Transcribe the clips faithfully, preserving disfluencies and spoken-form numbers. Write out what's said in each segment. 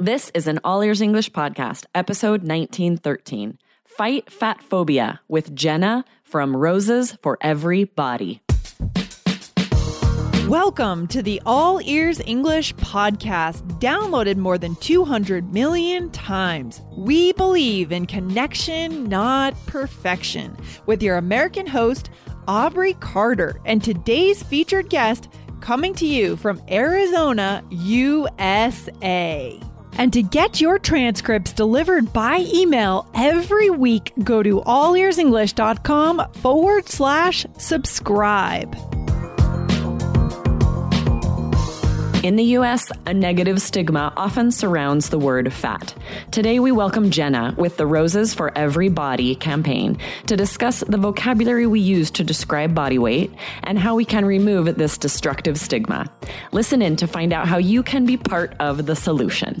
This is an All Ears English podcast, episode nineteen thirteen, Fight Fat Phobia with Jenna from Roses for Everybody. Welcome to the All Ears English podcast, downloaded more than two hundred million times. We believe in connection, not perfection, with your American host, Aubrey Carter, and today's featured guest coming to you from Arizona, U S A. And to get your transcripts delivered by email every week, go to all ears english dot com forward slash subscribe. In the U S, a negative stigma often surrounds the word fat. Today, we welcome Jenna with the Roses for Every Body campaign to discuss the vocabulary we use to describe body weight and how we can remove this destructive stigma. Listen in to find out how you can be part of the solution.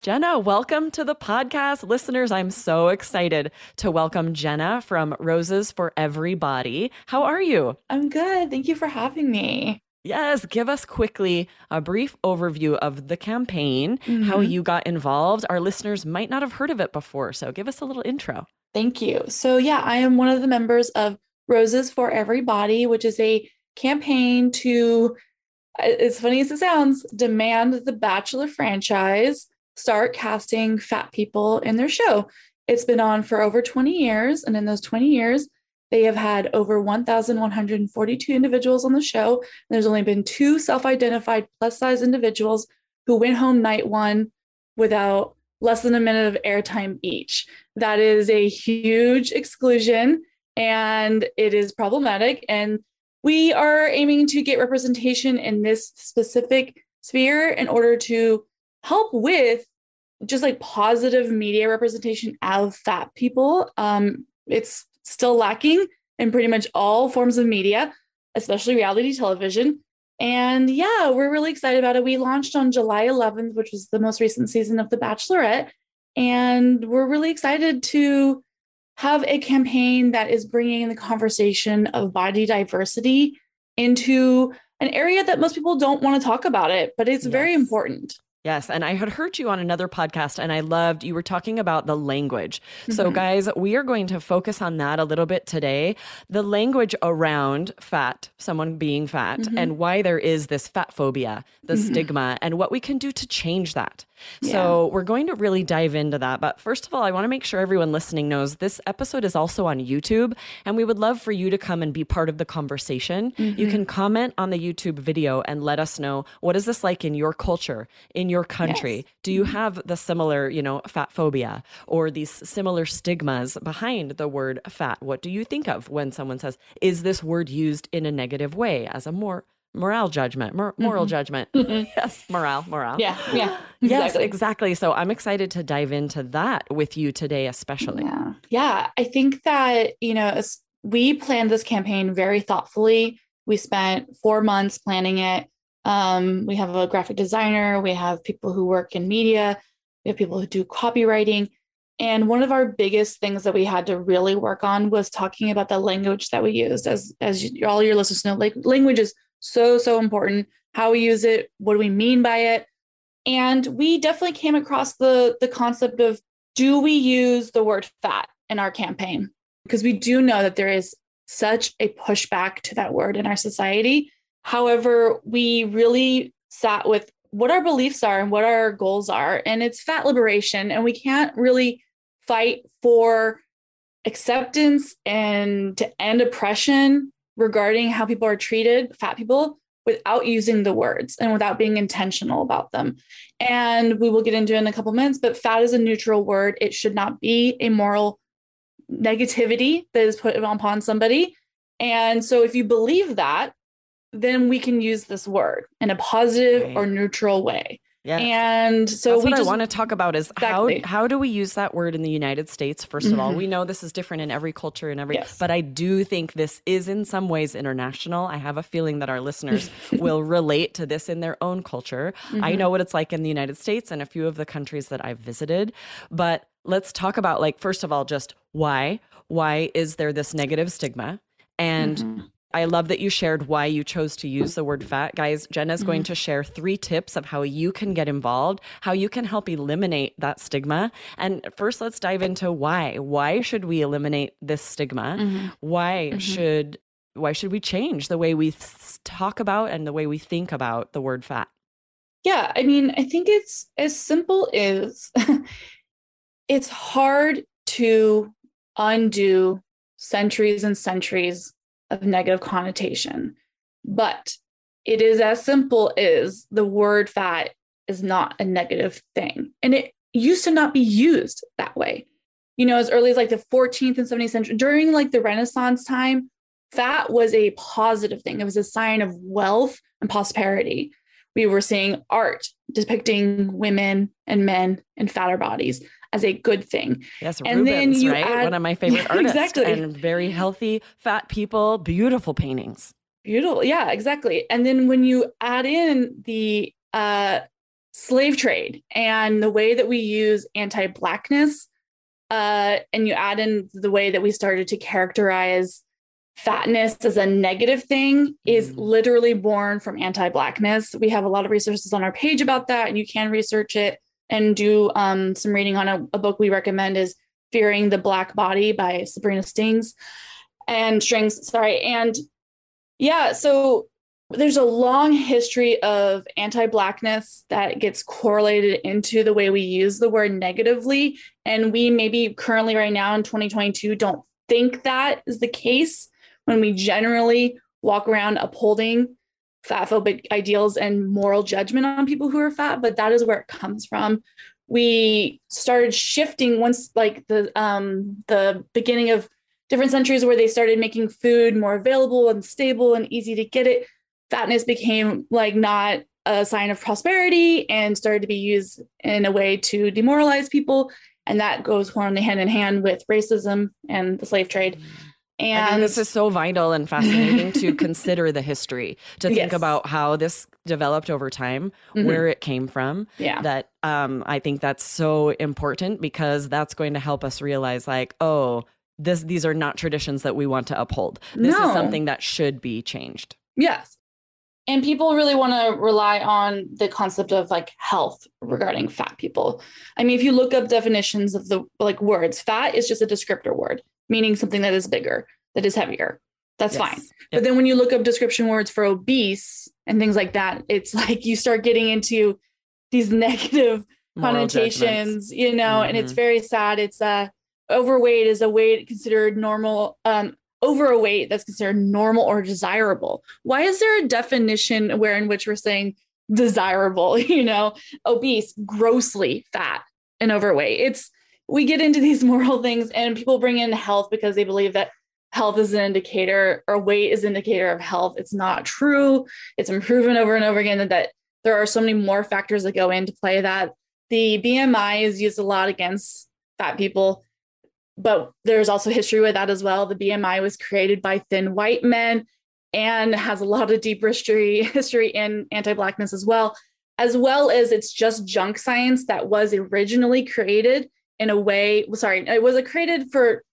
Jenna, welcome to the podcast. Listeners, I'm so excited to welcome Jenna from Roses for Everybody. How are you? I'm good. Thank you for having me. Yes. Give us quickly a brief overview of the campaign, mm-hmm. how you got involved. Our listeners might not have heard of it before. So give us a little intro. Thank you. So yeah, I am one of the members of Roses for Everybody, which is a campaign to, as funny as it sounds, demand the Bachelor franchise start casting fat people in their show. It's been on for over twenty years. And in those twenty years, they have had over one thousand one hundred forty-two individuals on the show. And there's only been two self-identified plus-size individuals who went home night one without less than a minute of airtime each. That is a huge exclusion, and it is problematic. And we are aiming to get representation in this specific sphere in order to help with just like positive media representation of fat people. Um, it's still lacking in pretty much all forms of media, especially reality television. And yeah, we're really excited about it. We launched on July eleventh, which was the most recent season of The Bachelorette. And we're really excited to have a campaign that is bringing the conversation of body diversity into an area that most people don't want to talk about it, but it's yes. very important. Yes. And I had heard you on another podcast and I loved you were talking about the language. Mm-hmm. So guys, we are going to focus on that a little bit today. The language around fat, someone being fat, mm-hmm. and why there is this fat phobia, the mm-hmm. stigma, and what we can do to change that. Yeah. So we're going to really dive into that. But first of all, I want to make sure everyone listening knows this episode is also on YouTube, and we would love for you to come and be part of the conversation. Mm-hmm. You can comment on the YouTube video and let us know, what is this like in your culture, in your country? Yes. Do you have the similar, you know, fat phobia or these similar stigmas behind the word fat? What do you think of when someone says, is this word used in a negative way as a more Morale judgment, mor- moral mm-hmm. judgment. Mm-hmm. Yes, morale, morale. Yeah, yeah. Exactly. Yes, exactly. So I'm excited to dive into that with you today, especially. Yeah, yeah. I think that, you know, we planned this campaign very thoughtfully. We spent four months planning it. Um, we have a graphic designer. We have people who work in media. We have people who do copywriting. And one of our biggest things that we had to really work on was talking about the language that we used. As, as you, all your listeners know, like, language is so, so important. How we use it, what do we mean by it? And we definitely came across the, the concept of, do we use the word fat in our campaign? Because we do know that there is such a pushback to that word in our society. However, we really sat with what our beliefs are and what our goals are, and it's fat liberation. And we can't really fight for acceptance and to end oppression regarding how people are treated, fat people, without using the words and without being intentional about them. And we will get into it in a couple minutes, but fat is a neutral word. It should not be a moral negativity that is put upon somebody. And so if you believe that, then we can use this word in a positive right. or neutral way. Yes. And so that's we what just, I want to talk about is exactly. how how do we use that word in the United States? First mm-hmm. of all, we know this is different in every culture and every, yes. but I do think this is in some ways international. I have a feeling that our listeners will relate to this in their own culture. Mm-hmm. I know what it's like in the United States and a few of the countries that I've visited, but let's talk about, like, first of all, just why, why is there this negative stigma? And mm-hmm. I love that you shared why you chose to use the word fat. Guys, Jenna's mm-hmm. going to share three tips of how you can get involved, how you can help eliminate that stigma. And first, let's dive into why. Why should we eliminate this stigma? Mm-hmm. Why mm-hmm. should why should we change the way we th- talk about and the way we think about the word fat? Yeah, I mean, I think it's as simple as it's hard to undo centuries and centuries of negative connotation, but it is as simple as the word fat is not a negative thing. And it used to not be used that way. You know, as early as like the fourteenth and seventeenth century, during like the Renaissance time, fat was a positive thing. It was a sign of wealth and prosperity. We were seeing art depicting women and men in fatter bodies as a good thing. Yes, and Rubens, then you right? add, one of my favorite yeah, artists. Exactly. And very healthy, fat people, beautiful paintings. Beautiful. Yeah, exactly. And then when you add in the uh, slave trade and the way that we use anti-Blackness, uh, and you add in the way that we started to characterize fatness as a negative thing is literally born from anti-Blackness. We have a lot of resources on our page about that, and you can research it and do um, some reading on a, a book we recommend is Fearing the Black Body by Sabrina Stings and Strings. Sorry. And yeah, so there's a long history of anti-Blackness that gets correlated into the way we use the word negatively. And we maybe currently right now in twenty twenty-two don't think that is the case when we generally walk around upholding fatphobic ideals and moral judgment on people who are fat, but that is where it comes from. We started shifting once, like the um, the beginning of different centuries where they started making food more available and stable and easy to get it. Fatness became like not a sign of prosperity and started to be used in a way to demoralize people. And that goes hand in hand with racism and the slave trade. Mm-hmm. And I think this is so vital and fascinating to consider the history, to think yes. about how this developed over time, mm-hmm. where it came from. Yeah. That um, I think that's so important because that's going to help us realize, like, oh, this these are not traditions that we want to uphold. This no. is something that should be changed. Yes. And people really want to rely on the concept of like health regarding fat people. I mean, if you look up definitions of the like words, fat is just a descriptor word, meaning something that is bigger, that is heavier. That's yes. fine. Yep. But then when you look up description words for obese and things like that, it's like you start getting into these negative moral connotations, judgments. You know, mm-hmm. and it's very sad. It's uh, overweight is a weight considered normal, um, overweight that's considered normal or desirable. Why is there a definition where in which we're saying desirable, you know, obese, grossly fat and overweight? It's, we get into these moral things and people bring in health because they believe that health is an indicator or weight is an indicator of health. It's not true. It's been proven over and over again that, that there are so many more factors that go into play that the B M I is used a lot against fat people, but there's also history with that as well. The B M I was created by thin white men and has a lot of deep history, history in anti-Blackness as well, as well as it's just junk science that was originally created in a way, well, sorry, it was created for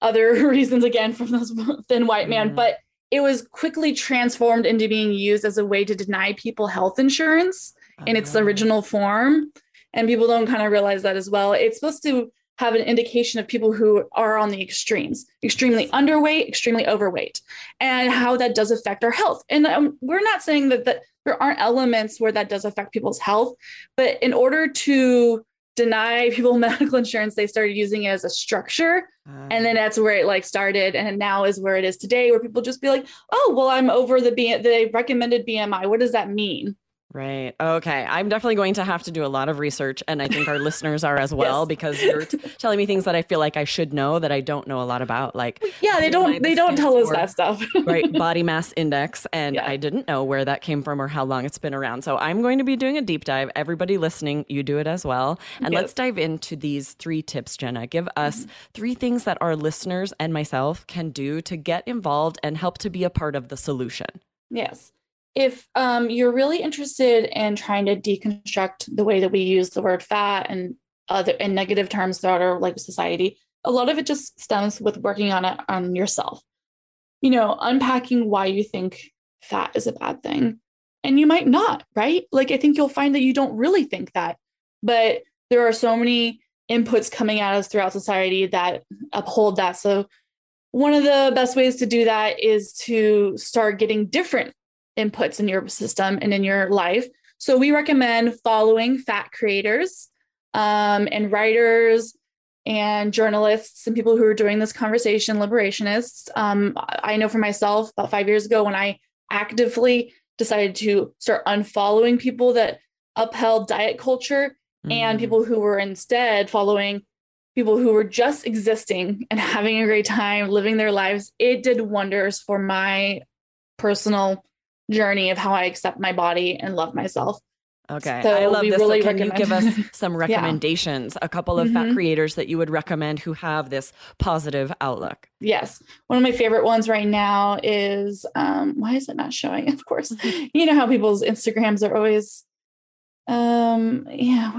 other reasons, again, from this thin white man, mm-hmm. but it was quickly transformed into being used as a way to deny people health insurance in its original form. And people don't kind of realize that as well. It's supposed to have an indication of people who are on the extremes, extremely underweight, extremely overweight, and how that does affect our health. And um, we're not saying that, that there aren't elements where that does affect people's health, but in order to deny people medical insurance, they started using it as a structure. Uh, and then that's where it like started. And now is where it is today, where people just be like, oh, well, I'm over the, B- the recommended B M I. What does that mean? Right. Okay. I'm definitely going to have to do a lot of research. And I think our listeners are as well, yes. because you're t- telling me things that I feel like I should know that I don't know a lot about. Like, yeah, they don't, they don't tell us that stuff. Right. Body mass index. And yeah. I didn't know where that came from or how long it's been around. So I'm going to be doing a deep dive. Everybody listening, you do it as well. And yep. let's dive into these three tips, Jenna. Give us mm-hmm. three things that our listeners and myself can do to get involved and help to be a part of the solution. Yes. If um, you're really interested in trying to deconstruct the way that we use the word fat and other and negative terms throughout our like society, a lot of it just stems with working on it on yourself, you know, unpacking why you think fat is a bad thing. And you might not, right? Like, I think you'll find that you don't really think that, but there are so many inputs coming at us throughout society that uphold that. So one of the best ways to do that is to start getting different inputs in your system and in your life. So we recommend following fat creators um, and writers and journalists and people who are doing this conversation, liberationists. Um, I know for myself about five years ago when I actively decided to start unfollowing people that upheld diet culture mm-hmm. and people who were instead following people who were just existing and having a great time living their lives. It did wonders for my personal journey of how I accept my body and love myself. Okay. So I love this. Really so can recommend- you give us some recommendations, yeah. a couple of mm-hmm. fat creators that you would recommend who have this positive outlook? Yes. One of my favorite ones right now is, um, why is it not showing? Of course, you know how people's Instagrams are always, um, yeah,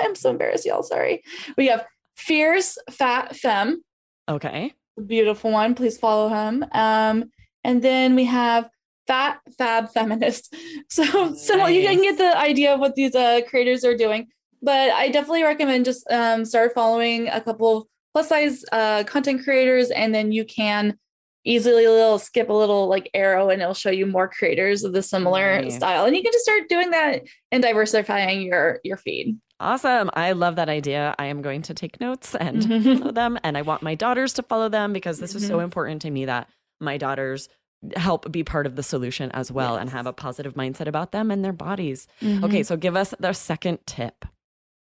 I'm so embarrassed, y'all. Sorry. We have Fierce Fat Femme. Okay. Beautiful one. Please follow him. Um, and then we have Fat Fab Feminist. So, nice. So you can get the idea of what these uh, creators are doing, but I definitely recommend just um, start following a couple of plus size uh, content creators, and then you can easily little skip a little like arrow and it'll show you more creators of the similar nice. Style. And you can just start doing that and diversifying your, your feed. Awesome. I love that idea. I am going to take notes and mm-hmm. follow them. And I want my daughters to follow them because this mm-hmm. is so important to me that my daughters help be part of the solution as well yes. and have a positive mindset about them and their bodies. Mm-hmm. Okay. So give us the second tip.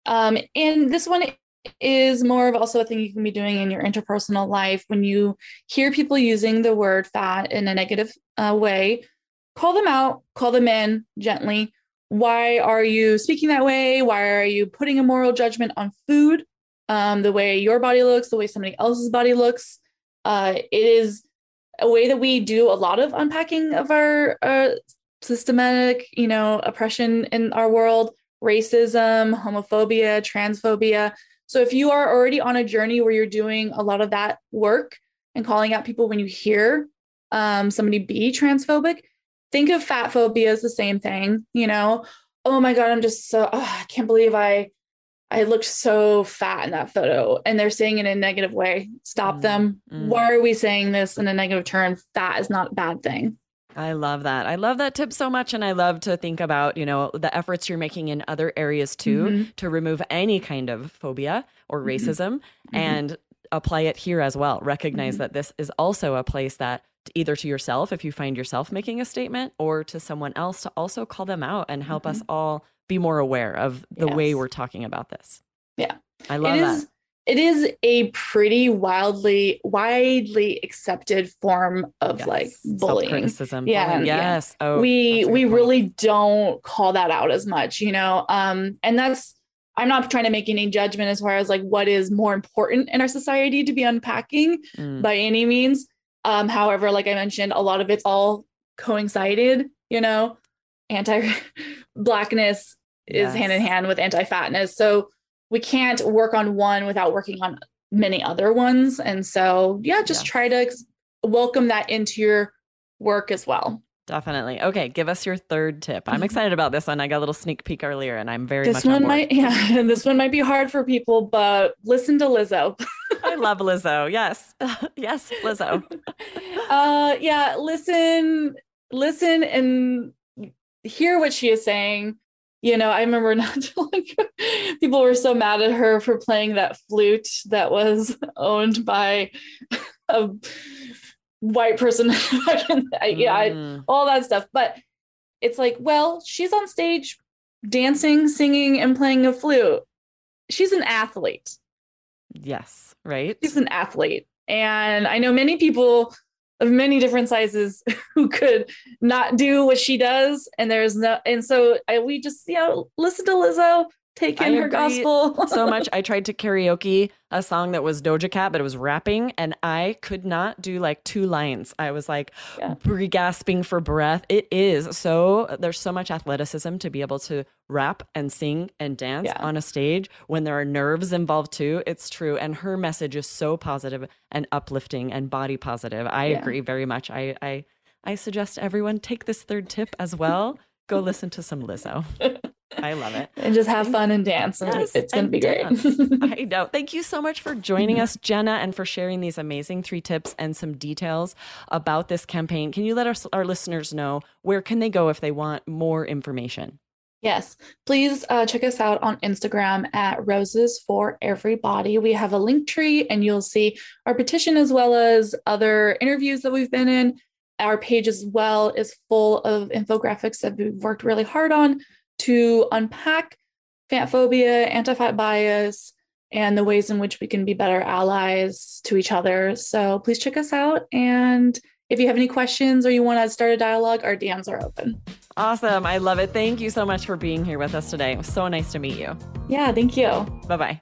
Um, and this one is more of also a thing you can be doing in your interpersonal life. When you hear people using the word fat in a negative uh, way, call them out, call them in gently. Why are you speaking that way? Why are you putting a moral judgment on food? Um, the way your body looks, the way somebody else's body looks. Uh, it is a way that we do a lot of unpacking of our uh, systematic, you know, oppression in our world, racism, homophobia, transphobia. So if you are already on a journey where you're doing a lot of that work and calling out people when you hear um, somebody be transphobic, think of fat phobia as the same thing, you know, oh my God, I'm just so, oh, I can't believe I, I looked so fat in that photo, and they're saying it in a negative way. Stop mm, them. Mm. Why are we saying this in a negative term? Fat is not a bad thing. I love that. I love that tip so much. And I love to think about, you know, the efforts you're making in other areas too, mm-hmm. to remove any kind of phobia or racism mm-hmm. and mm-hmm. apply it here as well. Recognize mm-hmm. that this is also a place that either to yourself, if you find yourself making a statement, or to someone else, to also call them out and help mm-hmm. us all be more aware of the yes. way we're talking about this. Yeah. I love it is, that. It is a pretty wildly, widely accepted form of yes. like bullying. Self-criticism, yeah. bullying. Yes. Yeah. Oh, we, we point. Really don't call that out as much, you know? Um, and that's, I'm not trying to make any judgment as far as like what is more important in our society to be unpacking mm. by any means. Um, however, like I mentioned, a lot of it's all coincided, you know, anti-Blackness yes. is hand in hand with anti-fatness. So we can't work on one without working on many other ones. And so, yeah, just yes. try to ex- welcome that into your work as well. Definitely. Okay. Give us your third tip. I'm excited about this one. I got a little sneak peek earlier and I'm very this much one on might, yeah, this one might be hard for people, but listen to Lizzo. I love Lizzo. Yes. Yes. Lizzo. uh, yeah. Listen, listen and hear what she is saying. You know, I remember not to like, people were so mad at her for playing that flute that was owned by a white person. yeah, mm. I, all that stuff. But it's like, well, she's on stage dancing, singing, and playing a flute. She's an athlete. Yes, right. She's an athlete. And I know many people of many different sizes who could not do what she does. And there's no, and so I, we just, you know, listen to Lizzo, take in I her gospel. So much. I tried to karaoke a song that was Doja Cat, but it was rapping and I could not do like two lines. I was like yeah. gasping for breath. It is so, there's so much athleticism to be able to rap and sing and dance yeah. on a stage when there are nerves involved too. It's true. And her message is so positive and uplifting and body positive. I yeah. agree very much. I, I, I suggest everyone take this third tip as well. Go listen to some Lizzo. I love it. And just have fun and dance. And yes, it's going to be dance. Great. I know. Thank you so much for joining us, Jenna, and for sharing these amazing three tips and some details about this campaign. Can you let us, our listeners know where can they go if they want more information? Yes. Please uh, check us out on Instagram at Roses for Everybody. We have a link tree and you'll see our petition as well as other interviews that we've been in. Our page as well is full of infographics that we've worked really hard on to unpack fat phobia, anti-fat bias, and the ways in which we can be better allies to each other. So please check us out. And if you have any questions or you want to start a dialogue, our D Ms are open. Awesome. I love it. Thank you so much for being here with us today. It was so nice to meet you. Yeah, thank you. Bye-bye.